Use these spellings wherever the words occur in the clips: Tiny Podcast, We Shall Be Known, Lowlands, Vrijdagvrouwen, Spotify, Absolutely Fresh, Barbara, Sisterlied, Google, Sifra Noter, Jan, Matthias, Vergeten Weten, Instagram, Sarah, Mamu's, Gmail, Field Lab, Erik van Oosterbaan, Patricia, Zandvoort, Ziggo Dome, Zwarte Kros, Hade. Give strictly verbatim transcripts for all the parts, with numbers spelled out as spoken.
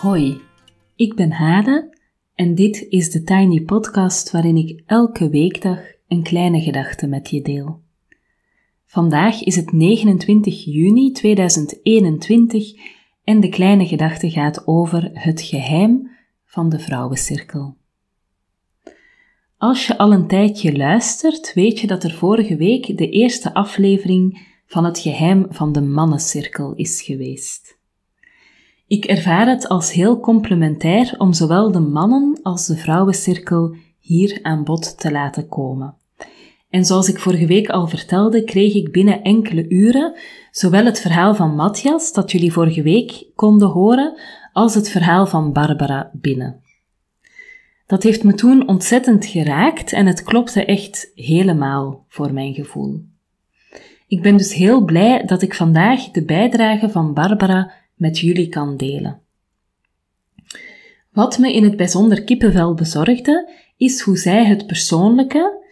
Hoi, ik ben Hade en dit is de Tiny Podcast waarin ik elke weekdag een kleine gedachte met je deel. Vandaag is het negenentwintig juni tweeduizend eenentwintig en de kleine gedachte gaat over het geheim van de vrouwencirkel. Als je al een tijdje luistert, weet je dat er vorige week de eerste aflevering van het geheim van de mannencirkel is geweest. Ik ervaar het als heel complementair om zowel de mannen als de vrouwencirkel hier aan bod te laten komen. En zoals ik vorige week al vertelde, kreeg ik binnen enkele uren zowel het verhaal van Matthias, dat jullie vorige week konden horen, als het verhaal van Barbara binnen. Dat heeft me toen ontzettend geraakt en het klopte echt helemaal voor mijn gevoel. Ik ben dus heel blij dat ik vandaag de bijdrage van Barbara met jullie kan delen. Wat me in het bijzonder kippenvel bezorgde, is hoe zij het persoonlijke,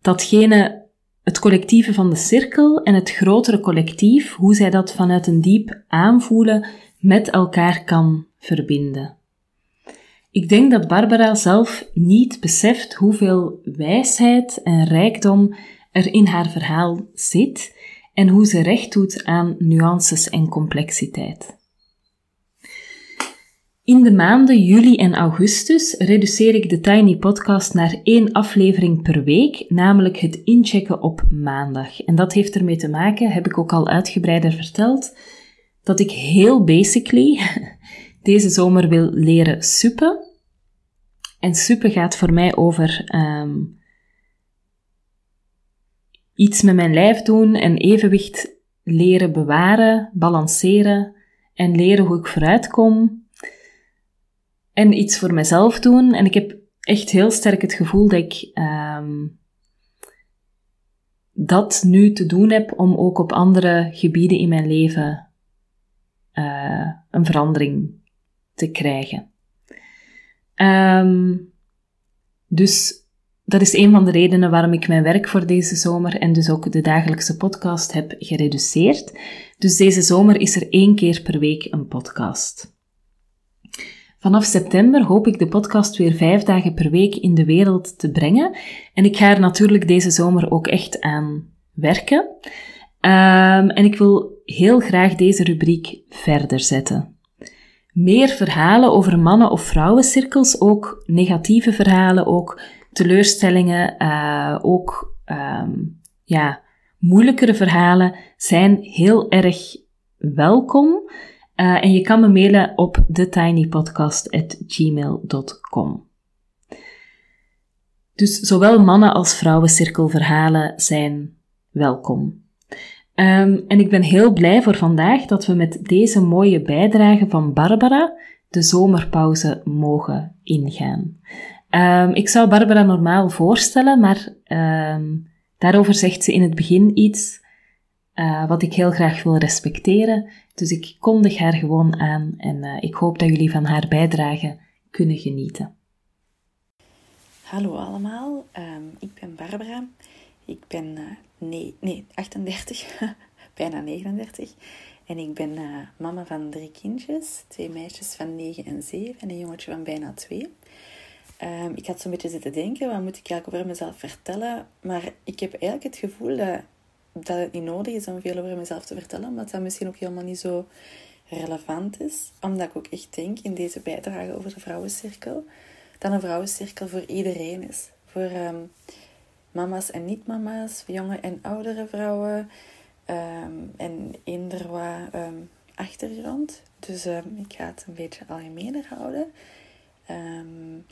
datgene, het collectieve van de cirkel en het grotere collectief, hoe zij dat vanuit een diep aanvoelen met elkaar kan verbinden. Ik denk dat Barbara zelf niet beseft hoeveel wijsheid en rijkdom er in haar verhaal zit en hoe ze recht doet aan nuances en complexiteit. In de maanden juli en augustus reduceer ik de Tiny Podcast naar één aflevering per week, namelijk het inchecken op maandag. En dat heeft ermee te maken, heb ik ook al uitgebreider verteld, dat ik heel basically deze zomer wil leren suppen. En suppen gaat voor mij over um, iets met mijn lijf doen en evenwicht leren bewaren, balanceren en leren hoe ik vooruit kom. En iets voor mezelf doen. En ik heb echt heel sterk het gevoel dat ik um, dat nu te doen heb om ook op andere gebieden in mijn leven uh, een verandering te krijgen. Um, dus dat is een van de redenen waarom ik mijn werk voor deze zomer en dus ook de dagelijkse podcast heb gereduceerd. Dus deze zomer is er één keer per week een podcast. Vanaf september hoop ik de podcast weer vijf dagen per week in de wereld te brengen. En ik ga er natuurlijk deze zomer ook echt aan werken. Um, en ik wil heel graag deze rubriek verder zetten. Meer verhalen over mannen- of vrouwencirkels, ook negatieve verhalen, ook teleurstellingen, uh, ook um, ja, moeilijkere verhalen zijn heel erg welkom. Uh, en je kan me mailen op de tiny podcast at gmail dot com. Dus zowel mannen als vrouwencirkelverhalen zijn welkom. Um, en ik ben heel blij voor vandaag dat we met deze mooie bijdrage van Barbara de zomerpauze mogen ingaan. Um, ik zou Barbara normaal voorstellen, maar um, daarover zegt ze in het begin iets uh, wat ik heel graag wil respecteren. Dus ik kondig haar gewoon aan en uh, ik hoop dat jullie van haar bijdrage kunnen genieten. Hallo allemaal, um, ik ben Barbara. Ik ben uh, nee, nee, achtendertig, bijna negenendertig. En ik ben uh, mama van drie kindjes, twee meisjes van negen en zeven en een jongetje van bijna twee. Um, ik had zo'n beetje zitten denken, wat moet ik eigenlijk over mezelf vertellen? Maar ik heb eigenlijk het gevoel dat, dat het niet nodig is om veel over mezelf te vertellen. Omdat dat misschien ook helemaal niet zo relevant is. Omdat ik ook echt denk in deze bijdrage over de vrouwencirkel. Dat een vrouwencirkel voor iedereen is. Voor um, mama's en niet-mama's, voor jonge en oudere vrouwen. Um, en eender wat um, achtergrond. Dus um, ik ga het een beetje algemener houden. Um,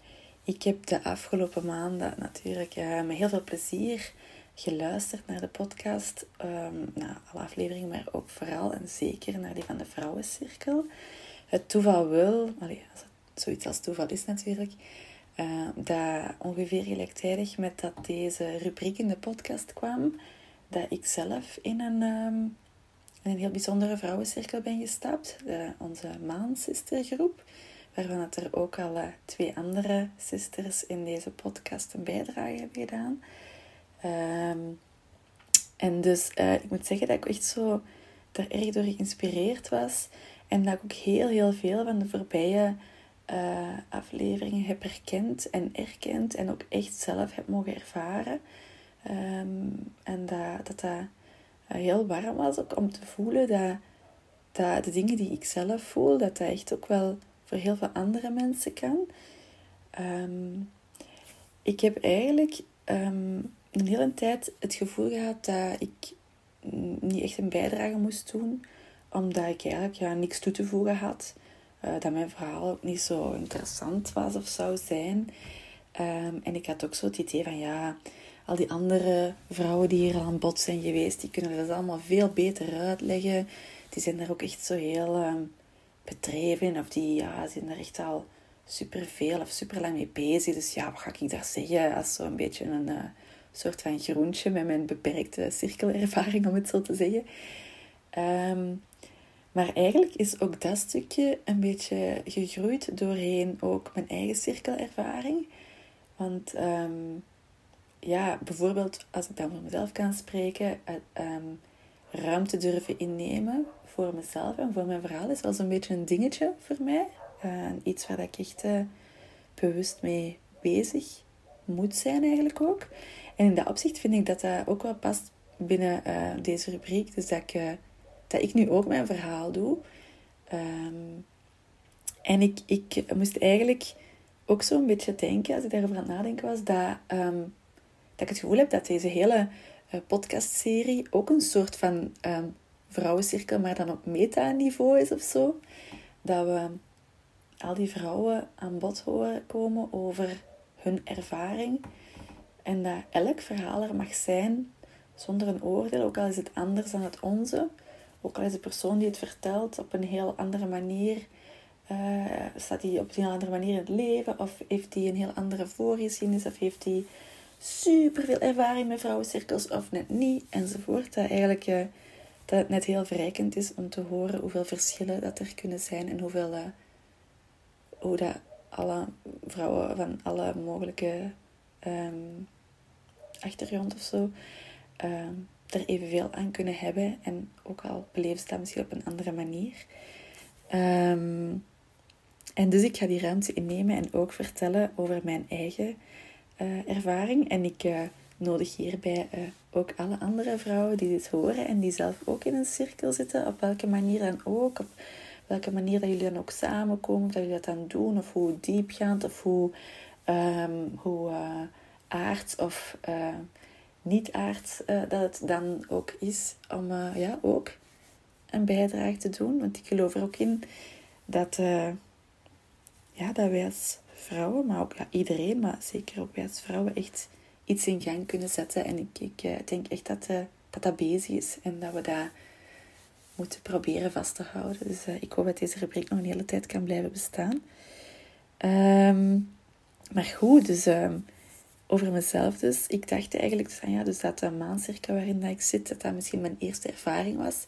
ik heb de afgelopen maanden natuurlijk uh, met heel veel plezier geluisterd naar de podcast. Um, naar alle afleveringen, maar ook vooral en zeker naar die van de vrouwencirkel. Het toeval wil, allee, als het zoiets als toeval is natuurlijk, uh, dat ongeveer gelijktijdig met dat deze rubriek in de podcast kwam, dat ik zelf in een, um, in een heel bijzondere vrouwencirkel ben gestapt. Uh, onze maansistergroep. Waarvan het er ook al uh, twee andere sisters in deze podcast een bijdrage hebben gedaan. Um, en dus, uh, ik moet zeggen dat ik echt zo daar erg door geïnspireerd was. En dat ik ook heel, heel veel van de voorbije uh, afleveringen heb herkend en erkend. En ook echt zelf heb mogen ervaren. Um, en dat dat, dat uh, heel warm was ook om te voelen dat, dat de dingen die ik zelf voel, dat dat echt ook wel voor heel veel andere mensen kan. Um, ik heb eigenlijk um, een hele tijd het gevoel gehad dat ik niet echt een bijdrage moest doen, omdat ik eigenlijk ja, niks toe te voegen had. Uh, dat mijn verhaal ook niet zo interessant was of zou zijn. Um, en ik had ook zo het idee van, ja, al die andere vrouwen die hier al aan bod zijn geweest, die kunnen dat allemaal veel beter uitleggen. Die zijn daar ook echt zo heel um, bedreven in. Of die ja, zijn daar echt al superveel of superlang mee bezig. Dus ja, wat ga ik daar zeggen als zo'n beetje een uh, soort van groentje met mijn beperkte cirkelervaring, om het zo te zeggen. Um, maar eigenlijk is ook dat stukje een beetje gegroeid doorheen ook mijn eigen cirkelervaring. Want um, ja, bijvoorbeeld als ik dan voor mezelf kan spreken, uh, um, ruimte durven innemen voor mezelf en voor mijn verhaal is wel zo'n beetje een dingetje voor mij. Uh, iets waar ik echt uh, bewust mee bezig moet zijn eigenlijk ook. En in dat opzicht vind ik dat dat ook wel past binnen uh, deze rubriek. Dus dat ik, uh, dat ik nu ook mijn verhaal doe. Um, en ik, ik moest eigenlijk ook zo'n beetje denken, als ik daarover aan het nadenken was, dat, um, dat ik het gevoel heb dat deze hele uh, podcastserie ook een soort van um, vrouwencirkel, maar dan op meta-niveau is of zo. Dat we al die vrouwen aan bod horen komen over hun ervaring. En dat elk verhaal er mag zijn zonder een oordeel, ook al is het anders dan het onze. Ook al is de persoon die het vertelt op een heel andere manier, uh, staat hij op een heel andere manier in het leven, of heeft hij een heel andere voorgeschiedenis, of heeft hij superveel ervaring met vrouwencirkels, of net niet, enzovoort. Dat, eigenlijk, uh, dat het net heel verrijkend is om te horen hoeveel verschillen dat er kunnen zijn en hoeveel, uh, hoe dat alle vrouwen van alle mogelijke um, achtergrond of zo Um, er evenveel aan kunnen hebben. En ook al beleven ze dat misschien op een andere manier. Um, en dus ik ga die ruimte innemen en ook vertellen over mijn eigen uh, ervaring. En ik uh, nodig hierbij uh, ook alle andere vrouwen die dit horen en die zelf ook in een cirkel zitten, op welke manier dan ook, op welke manier dat jullie dan ook samenkomen, of dat jullie dat dan doen, of hoe diepgaand, of hoe, um, hoe uh, aards of Uh, niet-aard uh, dat het dan ook is om uh, ja, ook een bijdrage te doen. Want ik geloof er ook in dat, uh, ja, dat wij als vrouwen, maar ook ja, iedereen, maar zeker ook wij als vrouwen, echt iets in gang kunnen zetten. En ik, ik uh, denk echt dat, uh, dat dat bezig is en dat we dat moeten proberen vast te houden. Dus uh, ik hoop dat deze rubriek nog een hele tijd kan blijven bestaan. Um, maar goed, dus Uh, Over mezelf dus. Ik dacht eigenlijk van, ja, dus dat uh, maancirkel waarin dat ik zit, dat dat misschien mijn eerste ervaring was.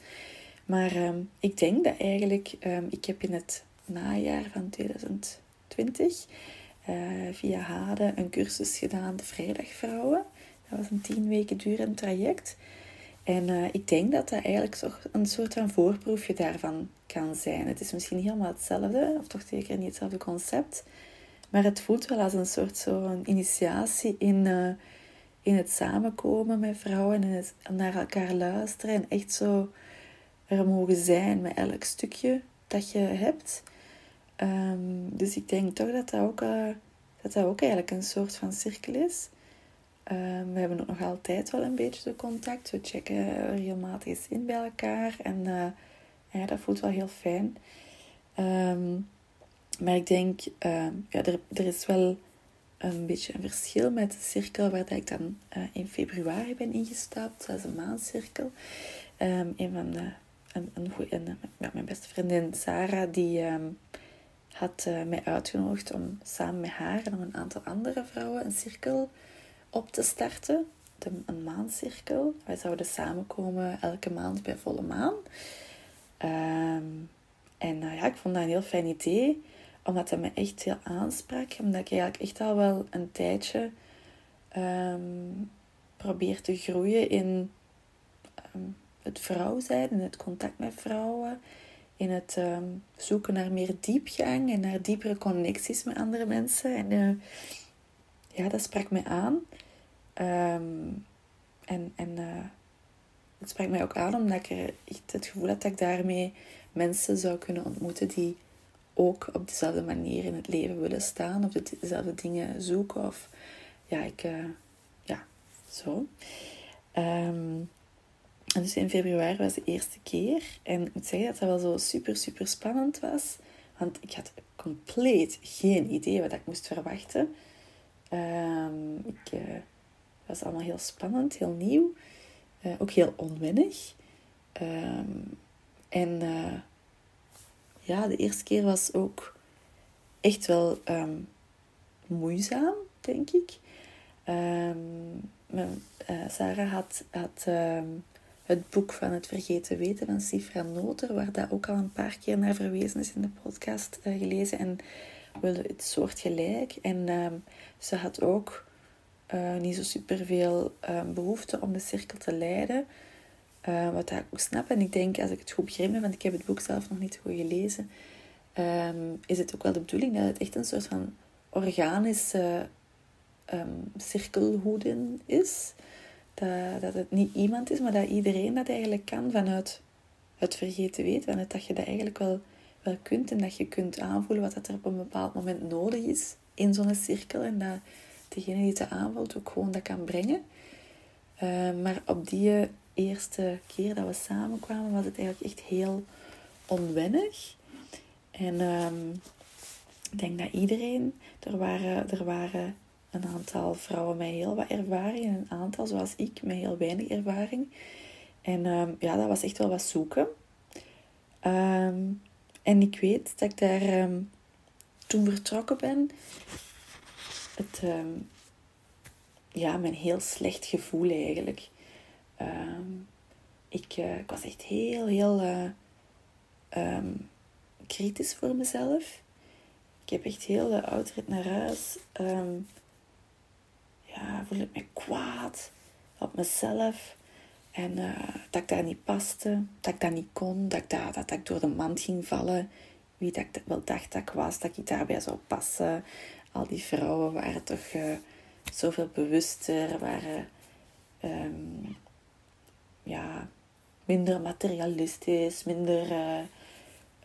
Maar um, ik denk dat eigenlijk, um, ik heb in het najaar van twintig twintig uh, via Hade een cursus gedaan, de Vrijdagvrouwen. Dat was een tien weken durend traject. En uh, ik denk dat dat eigenlijk toch een soort van voorproefje daarvan kan zijn. Het is misschien niet helemaal hetzelfde, of toch zeker niet hetzelfde concept. Maar het voelt wel als een soort zo'n initiatie in, uh, in het samenkomen met vrouwen. En het naar elkaar luisteren. En echt zo er mogen zijn met elk stukje dat je hebt. Um, dus ik denk toch dat dat ook, uh, dat dat ook eigenlijk een soort van cirkel is. Um, we hebben nog altijd wel een beetje de contact. We checken regelmatig eens in bij elkaar. En uh, ja, dat voelt wel heel fijn. Um, Maar ik denk, uh, ja, er, er is wel een beetje een verschil met de cirkel waar dat ik dan uh, in februari ben ingestapt. Dat is een maancirkel. Um, een van de, een, een, een, een, mijn beste vriendin Sarah, die um, had uh, mij uitgenodigd om samen met haar en een aantal andere vrouwen een cirkel op te starten. De, een maancirkel. Wij zouden samenkomen elke maand bij volle maan. Um, en uh, ja, ik vond dat een heel fijn idee, omdat dat me echt heel aansprak. Omdat ik eigenlijk echt al wel een tijdje um, probeer te groeien in um, het vrouw zijn, in het contact met vrouwen, in het um, zoeken naar meer diepgang en naar diepere connecties met andere mensen. En uh, ja, dat sprak mij aan. Um, en en uh, het sprak mij ook aan omdat ik er echt het gevoel had dat ik daarmee mensen zou kunnen ontmoeten die ook op dezelfde manier in het leven willen staan of dezelfde dingen zoeken. Of ja, ik... Uh, ja, zo... Um, en dus in februari was de eerste keer. En ik moet zeggen dat dat wel zo super, super spannend was. Want ik had compleet geen idee wat ik moest verwachten. Um, ik, uh, het was allemaal heel spannend, heel nieuw. Uh, ook heel onwennig. Um, en uh, ja, de eerste keer was ook echt wel um, moeizaam, denk ik. Um, mijn, uh, Sarah had... had um, het boek van het Vergeten Weten van Sifra Noter, waar dat ook al een paar keer naar verwezen is in de podcast, uh, gelezen. En wilde het soort gelijk. En um, ze had ook uh, niet zo superveel um, behoefte om de cirkel te leiden. Uh, wat ik ook snap. En ik denk, als ik het goed begrepen heb, want ik heb het boek zelf nog niet goed gelezen, um, is het ook wel de bedoeling dat het echt een soort van organische um, cirkelhoeden is. Dat, dat het niet iemand is, maar dat iedereen dat eigenlijk kan vanuit het vergeten weten. Vanuit dat je dat eigenlijk wel, wel kunt en dat je kunt aanvoelen wat dat er op een bepaald moment nodig is in zo'n cirkel. En dat degene die het aanvoelt ook gewoon dat kan brengen. Uh, maar op die eerste keer dat we samenkwamen was het eigenlijk echt heel onwennig. En um, ik denk dat iedereen, er waren... Er waren een aantal vrouwen met heel wat ervaring en een aantal, zoals ik, met heel weinig ervaring. En um, ja, dat was echt wel wat zoeken. Um, en ik weet dat ik daar um, toen vertrokken ben, het, um, ja, mijn heel slecht gevoel eigenlijk. Um, ik, uh, ik was echt heel, heel uh, um, kritisch voor mezelf. Ik heb echt heel de uitrit naar huis. Um, ja, voelde ik me kwaad op mezelf. En uh, dat ik daar niet paste. Dat ik dat niet kon. Dat ik, dat, dat ik door de mand ging vallen. Wie dat ik wel dacht dat ik was. Dat ik daarbij zou passen. Al die vrouwen waren toch uh, zoveel bewuster. Waren um, ja, minder materialistisch. Minder... Uh,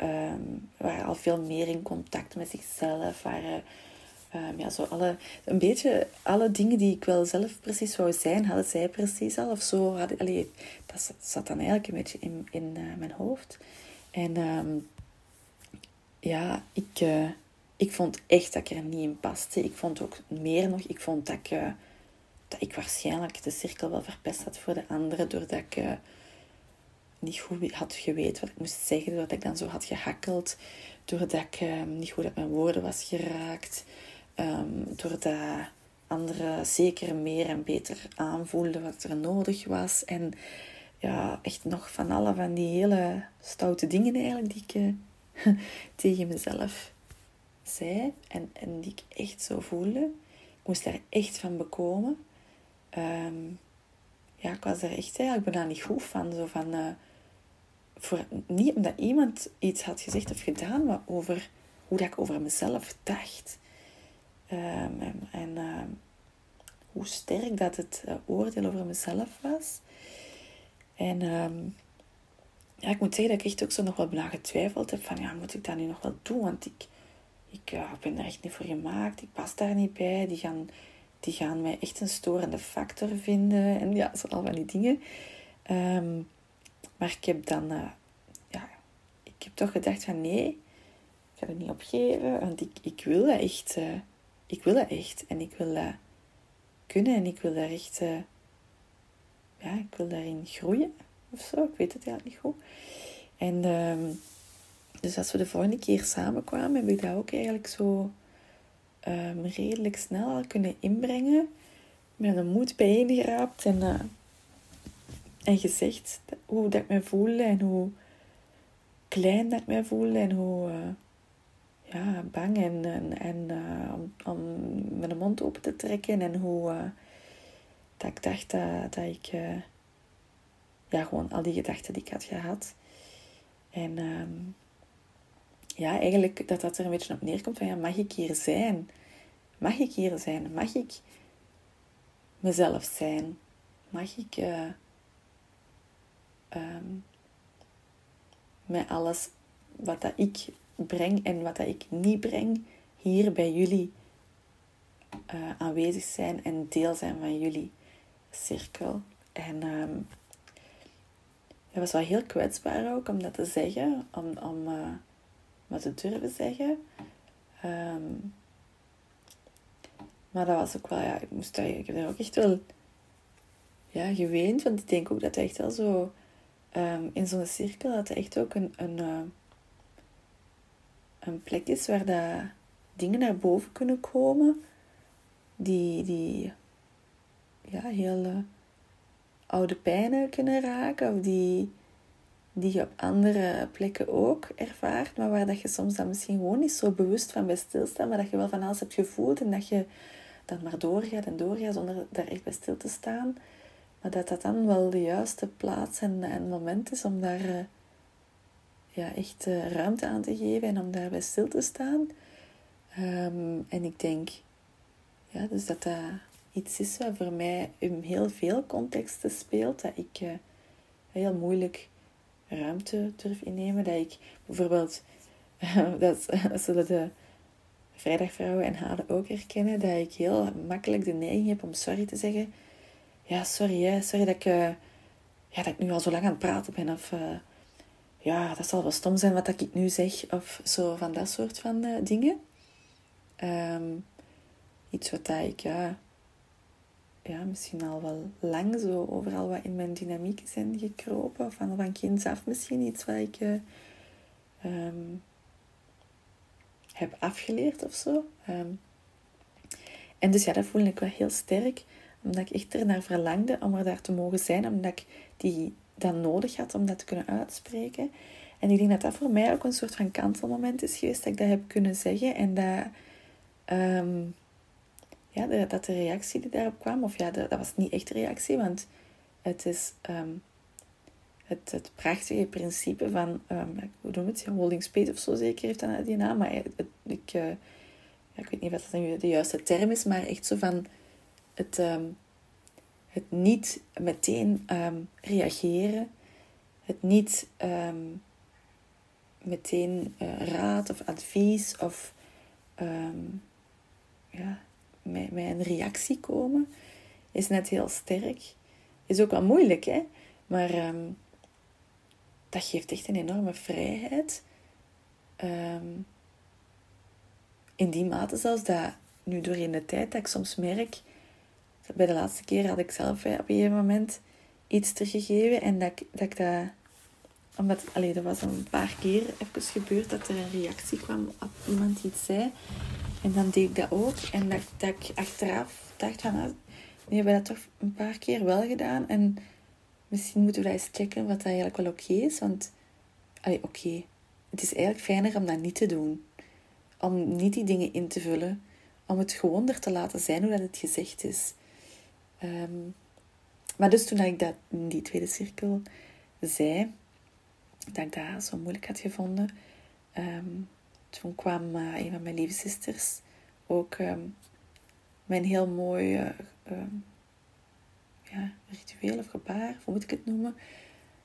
Um, waren al veel meer in contact met zichzelf, waren um, ja, zo alle, een beetje alle dingen die ik wel zelf precies wou zijn, hadden zij precies al of zo. Hadden, allee, dat zat dan eigenlijk een beetje in, in uh, mijn hoofd. En um, ja, ik, uh, ik vond echt dat ik er niet in paste. Ik vond ook meer nog, ik vond dat ik, uh, dat ik waarschijnlijk de cirkel wel verpest had voor de anderen, doordat ik... Uh, niet goed had geweten wat ik moest zeggen, doordat ik dan zo had gehakkeld, doordat ik um, niet goed uit mijn woorden was geraakt, um, doordat anderen zeker meer en beter aanvoelden wat er nodig was. En ja, echt nog van alle van die hele stoute dingen eigenlijk die ik uh, tegen mezelf zei en, en die ik echt zo voelde. Ik moest daar echt van bekomen. Um, ja, ik was daar echt eigenlijk bijna niet goed van, zo van... Uh, Voor, niet omdat iemand iets had gezegd of gedaan, maar over hoe dat ik over mezelf dacht. Um, en en um, hoe sterk dat het uh, oordeel over mezelf was. En um, ja, ik moet zeggen dat ik echt ook zo nog wel bijna getwijfeld heb van, ja, moet ik dat nu nog wel doen? Want ik, ik uh, ben daar echt niet voor gemaakt, ik pas daar niet bij. Die gaan, die gaan mij echt een storende factor vinden. En ja, zo al van die dingen. Um, Maar ik heb dan... Uh, ja, ik heb toch gedacht van... Nee, ik ga het niet opgeven. Want ik, ik wil dat echt. Uh, ik wil dat echt. En ik wil dat kunnen. En ik wil daar echt... Uh, ja, ik wil daarin groeien. Of zo. Ik weet het eigenlijk niet goed. En... Um, dus als we de volgende keer samenkwamen... Heb ik dat ook eigenlijk zo... Um, redelijk snel al kunnen inbrengen. Met een moed bijeengeraapt. En... Uh, En gezegd hoe dat ik me voelde en hoe klein dat ik me voelde en hoe uh, ja, bang en, en, en uh, om, om mijn mond open te trekken. En hoe uh, dat ik dacht dat, dat ik uh, ja, gewoon al die gedachten die ik had gehad. En um, ja, eigenlijk dat dat er een beetje op neerkomt van ja, mag ik hier zijn? Mag ik hier zijn? Mag ik mezelf zijn? Mag ik uh, um, met alles wat dat ik breng en wat dat ik niet breng, hier bij jullie uh, aanwezig zijn en deel zijn van jullie cirkel. En um, dat was wel heel kwetsbaar ook om dat te zeggen, om, om uh, wat te durven zeggen. Um, maar dat was ook wel, ja, ik, moest daar, ik heb daar ook echt wel ja, geweend, want ik denk ook dat het echt wel zo, um, in zo'n cirkel, dat het echt ook een, een, uh, een plek is waar dat dingen naar boven kunnen komen die, die ja, heel uh, oude pijnen kunnen raken of die, die je op andere plekken ook ervaart, maar waar dat je soms dan misschien gewoon niet zo bewust van bij stilstaat, maar dat je wel van alles hebt gevoeld en dat je dan maar doorgaat en doorgaat zonder daar echt bij stil te staan. Maar dat dat dan wel de juiste plaats en, en moment is om daar uh, ja, echt uh, ruimte aan te geven en om daarbij stil te staan. Um, en ik denk ja, dus dat dat iets is wat voor mij in heel veel contexten speelt. Dat ik uh, heel moeilijk ruimte durf innemen. Dat ik bijvoorbeeld, uh, dat uh, zullen de Vrijdagvrouwen en Hade ook herkennen, dat ik heel makkelijk de neiging heb om sorry te zeggen. Ja, sorry, hè, sorry dat ik, uh, ja, dat ik nu al zo lang aan het praten ben. Of uh, ja, dat zal wel stom zijn wat ik nu zeg. Of zo van dat soort van uh, dingen. Um, iets wat ik ja, ja, misschien al wel lang zo overal wat in mijn dynamiek zijn gekropen. Of van, van kinds af misschien iets wat ik uh, um, heb afgeleerd of zo. Um, en dus ja, dat voelde ik wel heel sterk. Omdat ik echt ernaar verlangde om er daar te mogen zijn. Omdat ik die dan nodig had om dat te kunnen uitspreken. En ik denk dat dat voor mij ook een soort van kantelmoment is geweest. Dat ik dat heb kunnen zeggen. En dat, um, ja, de, dat de reactie die daarop kwam. Of ja, de, dat was niet echt de reactie. Want het is um, het, het prachtige principe van... Um, hoe noem het? Holding space of zo zeker heeft dat die naam. Maar het, het, ik, uh, ja, ik weet niet wat dat nu de juiste term is. Maar echt zo van... Het, um, het niet meteen um, reageren. Het niet um, meteen uh, raad of advies of um, ja, met, met een reactie komen. Is net heel sterk. Is ook wel moeilijk, hè? Maar um, dat geeft echt een enorme vrijheid. Um, in die mate zelfs dat nu doorheen de tijd dat ik soms merk... Bij de laatste keer had ik zelf op een gegeven moment iets teruggegeven. En dat ik dat... Ik dat omdat, allee, dat was een paar keer even gebeurd dat er een reactie kwam op iemand iets zei. En dan deed ik dat ook. En dat, dat ik achteraf dacht van... Nou, nu hebben we dat toch een paar keer wel gedaan. En misschien moeten we dat eens checken wat dat eigenlijk wel oké okay is. Want... Allee, oké. Okay. Het is eigenlijk fijner om dat niet te doen. Om niet die dingen in te vullen. Om het gewoon er te laten zijn hoe dat het gezegd is. Um, maar dus toen ik dat in die tweede cirkel zei, dat ik dat zo moeilijk had gevonden, um, toen kwam uh, een van mijn lieve zusters ook um, mijn heel mooi uh, um, ja, ritueel of gebaar, hoe moet ik het noemen.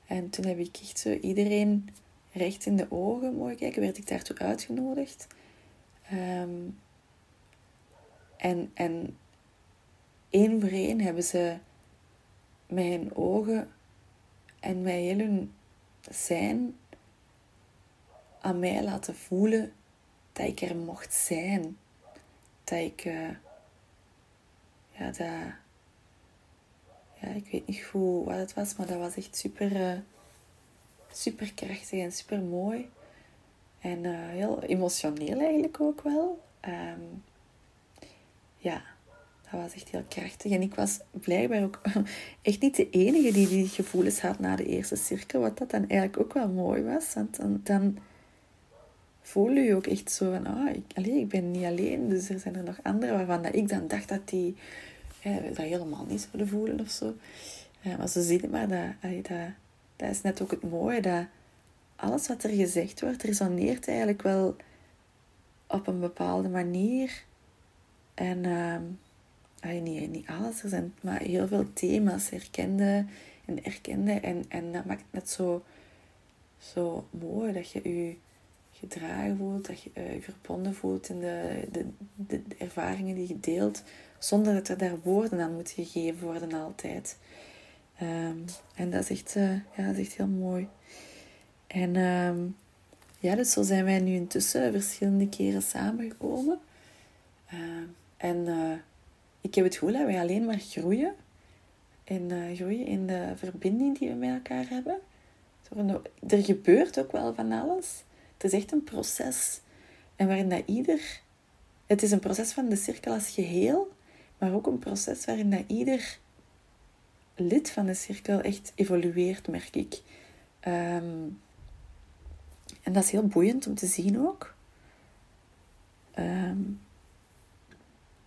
En toen heb ik echt zo iedereen recht in de ogen mogen kijken, werd ik daartoe uitgenodigd. Um, en... en Eén voor één hebben ze mijn ogen en mijn hele zijn aan mij laten voelen dat ik er mocht zijn. Dat ik, uh, ja, dat, ja, ik weet niet goed wat het was, maar dat was echt super, uh, super krachtig en super mooi. En uh, heel emotioneel eigenlijk ook wel. Um, ja. Dat was echt heel krachtig. En ik was blijkbaar ook echt niet de enige die die gevoelens had na de eerste cirkel. Wat dat dan eigenlijk ook wel mooi was. Want dan, dan voel je je ook echt zo van... Ah, ik, allee, ik ben niet alleen. Dus er zijn er nog anderen waarvan dat ik dan dacht dat die ja, dat helemaal niet zouden voelen of zo. Ja, maar zo zie je maar. Dat, allee, dat, dat is net ook het mooie. Dat, alles wat er gezegd wordt, resoneert eigenlijk wel op een bepaalde manier. En uh, niet, niet alles, er zijn maar heel veel thema's herkende en herkende. En, en dat maakt het net zo, zo mooi dat je je gedragen voelt, dat je uh, je verbonden voelt in de, de, de ervaringen die je deelt, zonder dat er daar woorden aan moet gegeven worden altijd. Um, en dat is, echt, uh, ja, dat is echt heel mooi. En um, ja, dus zo zijn wij nu intussen verschillende keren samengekomen. Uh, en uh, ik heb het gevoel dat wij alleen maar groeien. En uh, groeien in de verbinding die we met elkaar hebben. Er gebeurt ook wel van alles. Het is echt een proces. En waarin dat ieder... Het is een proces van de cirkel als geheel. Maar ook een proces waarin dat ieder lid van de cirkel echt evolueert, merk ik. Um, en dat is heel boeiend om te zien ook. Um,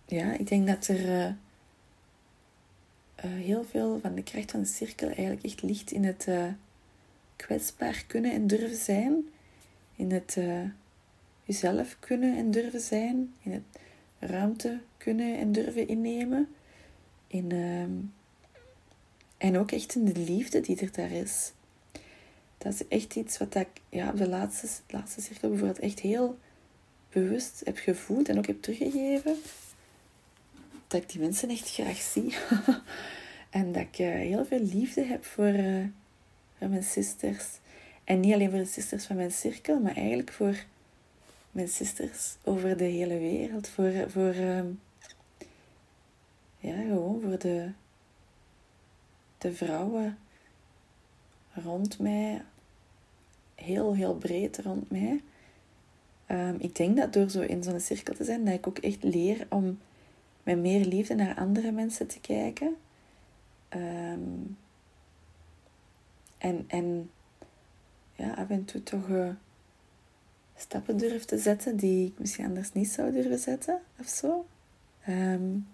ja, ik denk dat er uh, uh, heel veel van de kracht van de cirkel eigenlijk echt ligt in het uh, kwetsbaar kunnen en durven zijn. In het uh, jezelf kunnen en durven zijn. In het ruimte kunnen en durven innemen. In... Uh, En ook echt in de liefde die er daar is. Dat is echt iets wat ik ja, op de laatste, laatste cirkel bijvoorbeeld echt heel bewust heb gevoeld. En ook heb teruggegeven. Dat ik die mensen echt graag zie. En dat ik uh, heel veel liefde heb voor, uh, voor mijn sisters. En niet alleen voor de sisters van mijn cirkel. Maar eigenlijk voor mijn sisters over de hele wereld. Voor, voor uh, ja, gewoon voor de... de vrouwen rond mij, heel, heel breed rond mij. Um, ik denk dat door zo in zo'n cirkel te zijn, dat ik ook echt leer om met meer liefde naar andere mensen te kijken. Um, en, en ja, af en toe toch uh, stappen durf te zetten die ik misschien anders niet zou durven zetten, of zo. Um,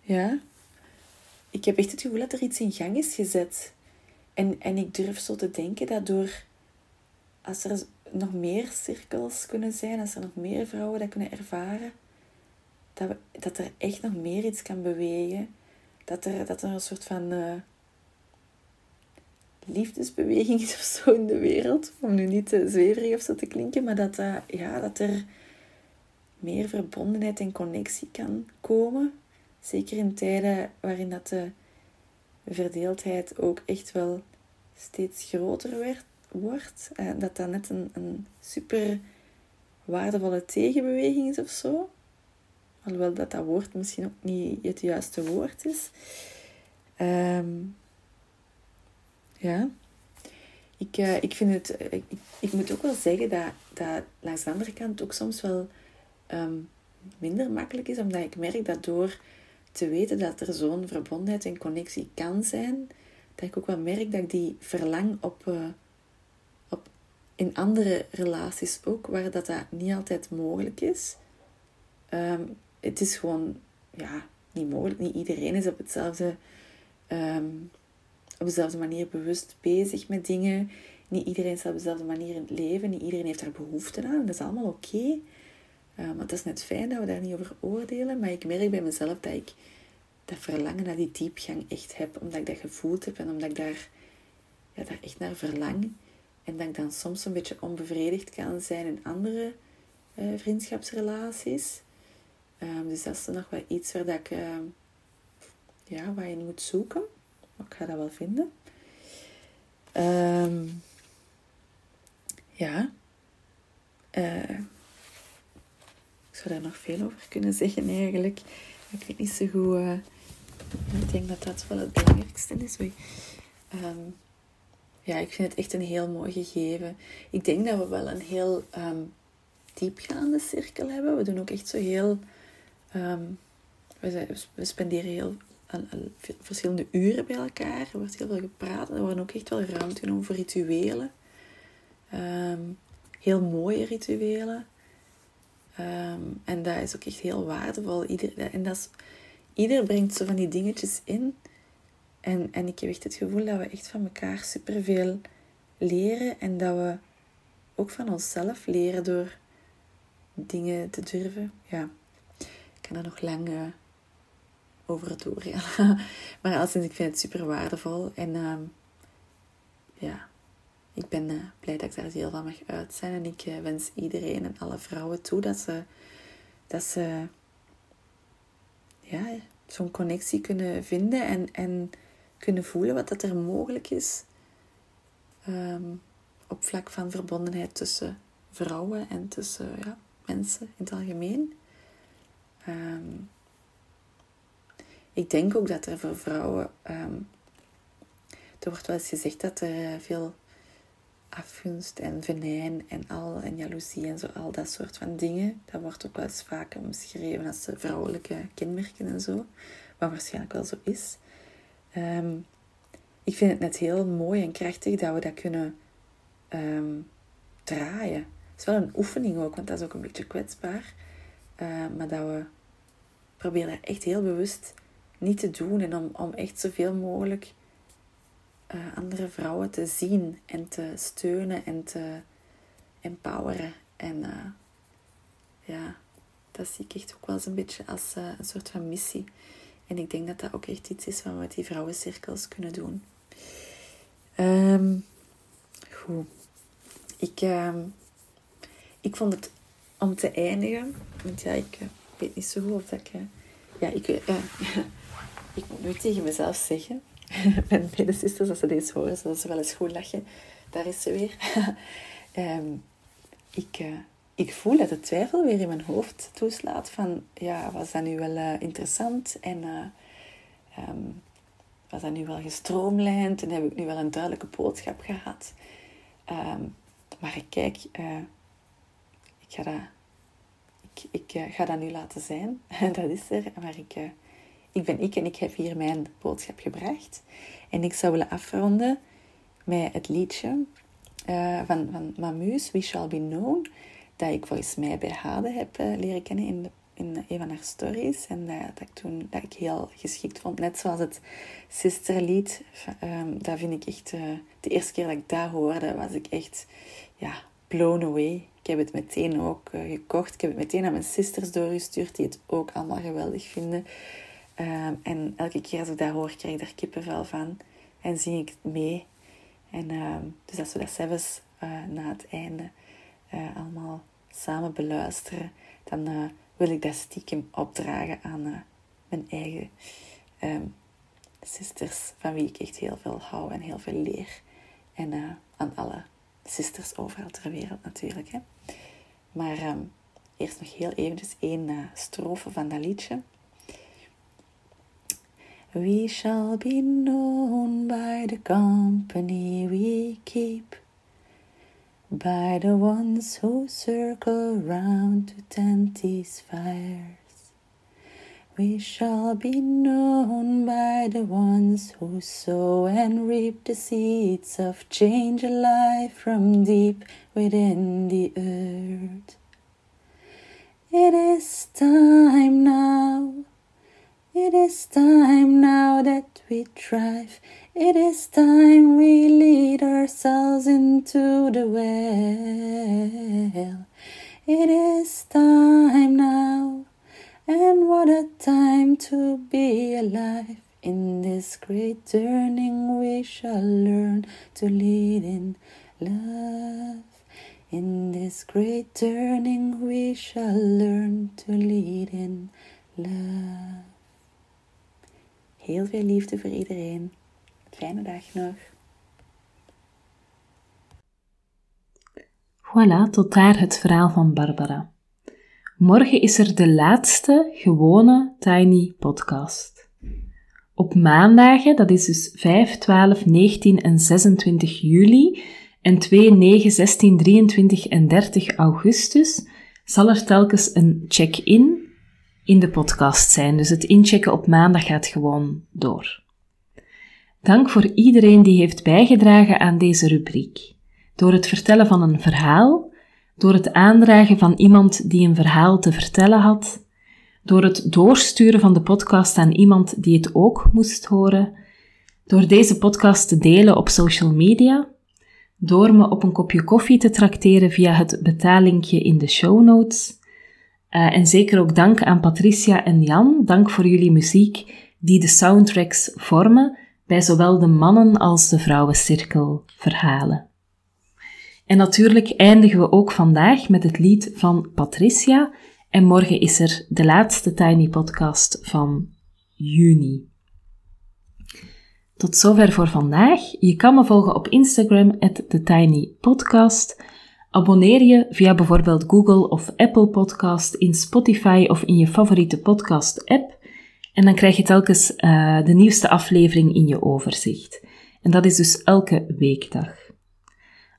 ja... Ik heb echt het gevoel dat er iets in gang is gezet. En, en ik durf zo te denken dat door... Als er nog meer cirkels kunnen zijn, als er nog meer vrouwen dat kunnen ervaren... Dat, we, dat er echt nog meer iets kan bewegen. Dat er, dat er een soort van... Uh, liefdesbeweging is of zo in de wereld. Om nu niet te zweverig of zo te klinken. Maar dat, uh, ja, dat er meer verbondenheid en connectie kan komen... Zeker in tijden waarin dat de verdeeldheid ook echt wel steeds groter werd, wordt. Dat dat net een, een super waardevolle tegenbeweging is of zo. Alhoewel dat dat woord misschien ook niet het juiste woord is. Um, ja. Ik, uh, ik vind het... Ik, ik moet ook wel zeggen dat, dat langs de andere kant ook soms wel um, minder makkelijk is. Omdat ik merk dat door... te weten dat er zo'n verbondenheid en connectie kan zijn, dat ik ook wel merk dat ik die verlang op, uh, op in andere relaties ook, waar dat, dat niet altijd mogelijk is. Um, het is gewoon ja, niet mogelijk. Niet iedereen is op, hetzelfde, um, op dezelfde manier bewust bezig met dingen. Niet iedereen staat op dezelfde manier in het leven. Niet iedereen heeft daar behoefte aan. Dat is allemaal oké. Okay. Uh, maar het is net fijn dat we daar niet over oordelen. Maar ik merk bij mezelf dat ik dat verlangen naar die diepgang echt heb. Omdat ik dat gevoeld heb en omdat ik daar, ja, daar echt naar verlang. En dat ik dan soms een beetje onbevredigd kan zijn in andere uh, vriendschapsrelaties. Um, dus dat is dan nog wel iets waar, dat ik, uh, ja, waar je moet zoeken. Maar ik ga dat wel vinden. Um, ja... Uh, Ik zou daar nog veel over kunnen zeggen eigenlijk. Ik weet niet zo goed... Uh, ik denk dat dat wel het belangrijkste is. Um, ja, ik vind het echt een heel mooi gegeven. Ik denk dat we wel een heel um, diepgaande cirkel hebben. We doen ook echt zo heel... Um, we, zijn, we spenderen heel een, een, veel, verschillende uren bij elkaar. Er wordt heel veel gepraat. Er wordt ook echt wel ruimte genomen voor rituelen. Um, heel mooie rituelen. Um, en dat is ook echt heel waardevol. Ieder, en dat is, ieder brengt zo van die dingetjes in. En, en ik heb echt het gevoel dat we echt van elkaar superveel leren en dat we ook van onszelf leren door dingen te durven. Ja, ik kan daar nog lang uh, over het doorgaan. Maar alleszins, ik vind het super waardevol. En uh, ja, ik ben uh, blij dat ik daar deel van mag uit zijn. En ik uh, wens iedereen en alle vrouwen toe dat ze, dat ze ja, zo'n connectie kunnen vinden en, en kunnen voelen wat dat er mogelijk is. Um, op vlak van verbondenheid tussen vrouwen en tussen ja, mensen in het algemeen. Um, ik denk ook dat er voor vrouwen... Um, er wordt wel eens gezegd dat er veel afgunst en venijn en al en jaloezie en zo, al dat soort van dingen. Dat wordt ook wel eens vaker omschreven als de vrouwelijke kenmerken en zo. Wat waarschijnlijk wel zo is. Um, ik vind het net heel mooi en krachtig dat we dat kunnen um, draaien. Het is wel een oefening ook, want dat is ook een beetje kwetsbaar. Uh, maar dat we proberen dat echt heel bewust niet te doen. En om, om echt zoveel mogelijk uh, andere vrouwen te zien en te steunen en te empoweren. En uh, ja, dat zie ik echt ook wel eens een beetje als uh, een soort van missie. En ik denk dat dat ook echt iets is van wat die vrouwencirkels kunnen doen. Um, goed. Ik, um, ik vond het om te eindigen. Want ja, ik uh, weet niet zo goed of dat ik... Uh, ja, ik, uh, ik moet nu tegen mezelf zeggen. Mijn medezusters, als ze deze horen, zullen ze wel eens goed lachen. Daar is ze weer. um, ik... Uh, Ik voel dat de twijfel weer in mijn hoofd toeslaat van, ja, was dat nu wel uh, interessant en uh, um, was dat nu wel gestroomlijnd en heb ik nu wel een duidelijke boodschap gehad. Um, maar ik kijk, uh, ik ga dat, ik, ik, uh, ga dat nu laten zijn, dat is er. Maar ik, uh, ik ben ik en ik heb hier mijn boodschap gebracht. En ik zou willen afronden met het liedje uh, van, van Mamu's, We Shall Be Known. Dat ik volgens mij bij Hade heb uh, leren kennen in, de, in een van haar stories. En uh, dat, ik toen, dat ik heel geschikt vond. Net zoals het Sisterlied. Um, dat vind ik echt... Uh, de eerste keer dat ik dat hoorde, was ik echt ja, blown away. Ik heb het meteen ook uh, gekocht. Ik heb het meteen aan mijn sisters doorgestuurd, die het ook allemaal geweldig vinden. Um, en elke keer als ik dat hoor, krijg ik daar kippenvel van. En zing ik het mee. En, um, dus dat we dat zelfs uh, na het einde uh, allemaal... samen beluisteren, dan uh, wil ik dat stiekem opdragen aan uh, mijn eigen um, sisters, van wie ik echt heel veel hou en heel veel leer. En uh, aan alle sisters overal ter wereld natuurlijk. Hè. Maar um, eerst nog heel eventjes één uh, strofe van dat liedje. We shall be known by the company we keep. By the ones who circle round to tend these fires. We shall be known by the ones who sow and reap the seeds of change alive from deep within the earth. It is time now. It is time now that we thrive. It is time we lead ourselves into the well. It is time now, and what a time to be alive. In this great turning we shall learn to lead in love. In this great turning we shall learn to lead in love. Heel veel liefde voor iedereen. Fijne dag nog. Voilà, tot daar het verhaal van Barbara. Morgen is er de laatste gewone Tiny Podcast. Op maandagen, dat is dus vijf, twaalf, negentien en zesentwintig juli en twee, negen, zestien, drieëntwintig en dertig augustus, zal er telkens een check-in in de podcast zijn. Dus het inchecken op maandag gaat gewoon door. Dank voor iedereen die heeft bijgedragen aan deze rubriek. Door het vertellen van een verhaal, door het aandragen van iemand die een verhaal te vertellen had, door het doorsturen van de podcast aan iemand die het ook moest horen, door deze podcast te delen op social media, door me op een kopje koffie te trakteren via het betaallinkje in de show notes. Uh, en zeker ook dank aan Patricia en Jan. Dank voor jullie muziek die de soundtracks vormen bij zowel de mannen- als de vrouwencirkelverhalen. En natuurlijk eindigen we ook vandaag met het lied van Patricia. En morgen is er de laatste Tiny Podcast van juni. Tot zover voor vandaag. Je kan me volgen op Instagram, at the tiny podcast. Abonneer je via bijvoorbeeld Google of Apple Podcast, in Spotify of in je favoriete podcast-app. En dan krijg je telkens uh, de nieuwste aflevering in je overzicht. En dat is dus elke weekdag.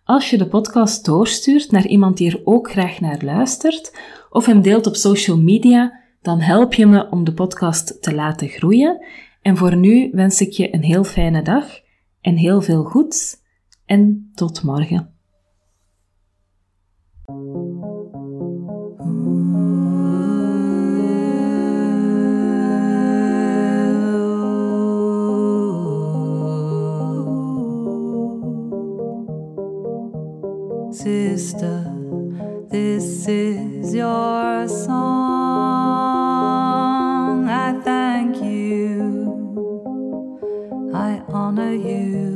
Als je de podcast doorstuurt naar iemand die er ook graag naar luistert, of hem deelt op social media, dan help je me om de podcast te laten groeien. En voor nu wens ik je een heel fijne dag en heel veel goeds. En tot morgen. Sister, this is your song. I thank you, I honor you.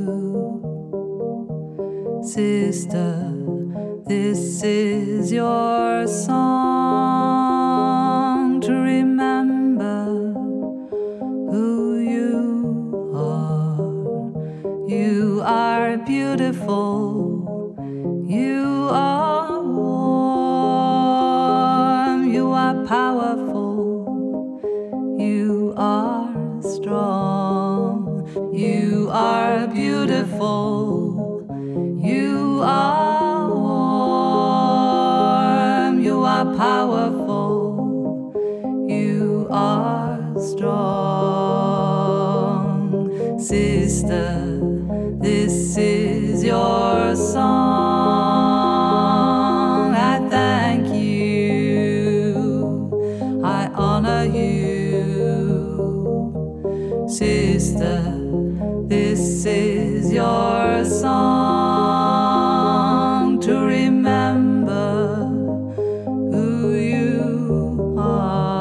Sister, this is your song to remember who you are. You are beautiful. You are warm, you are powerful, you are strong, you are beautiful, you are warm, you are powerful, you are strong. Sister, this is your song. Sister, this is your song to remember who you are.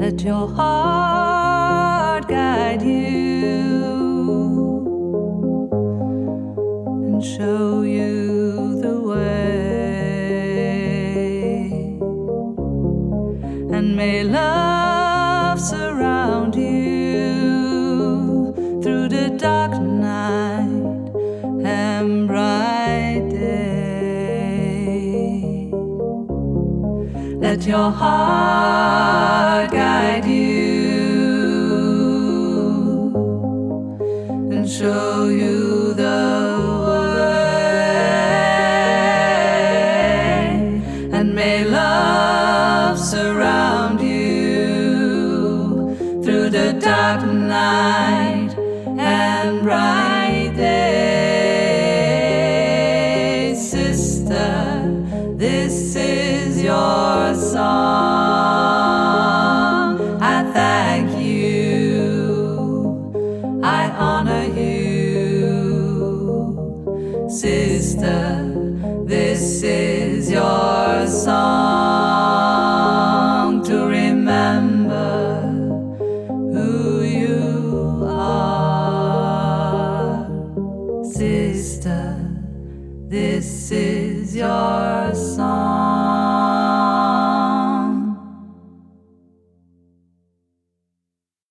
Let your heart guide you and show you the way, and may love surround you through the dark night and bright day. Let your heart guide show you the way, and may love surround you through the dark night and bright day. Sister, this is your song. I thank you, I honor you. Sister, this is your song to remember who you are. Sister, this is your song.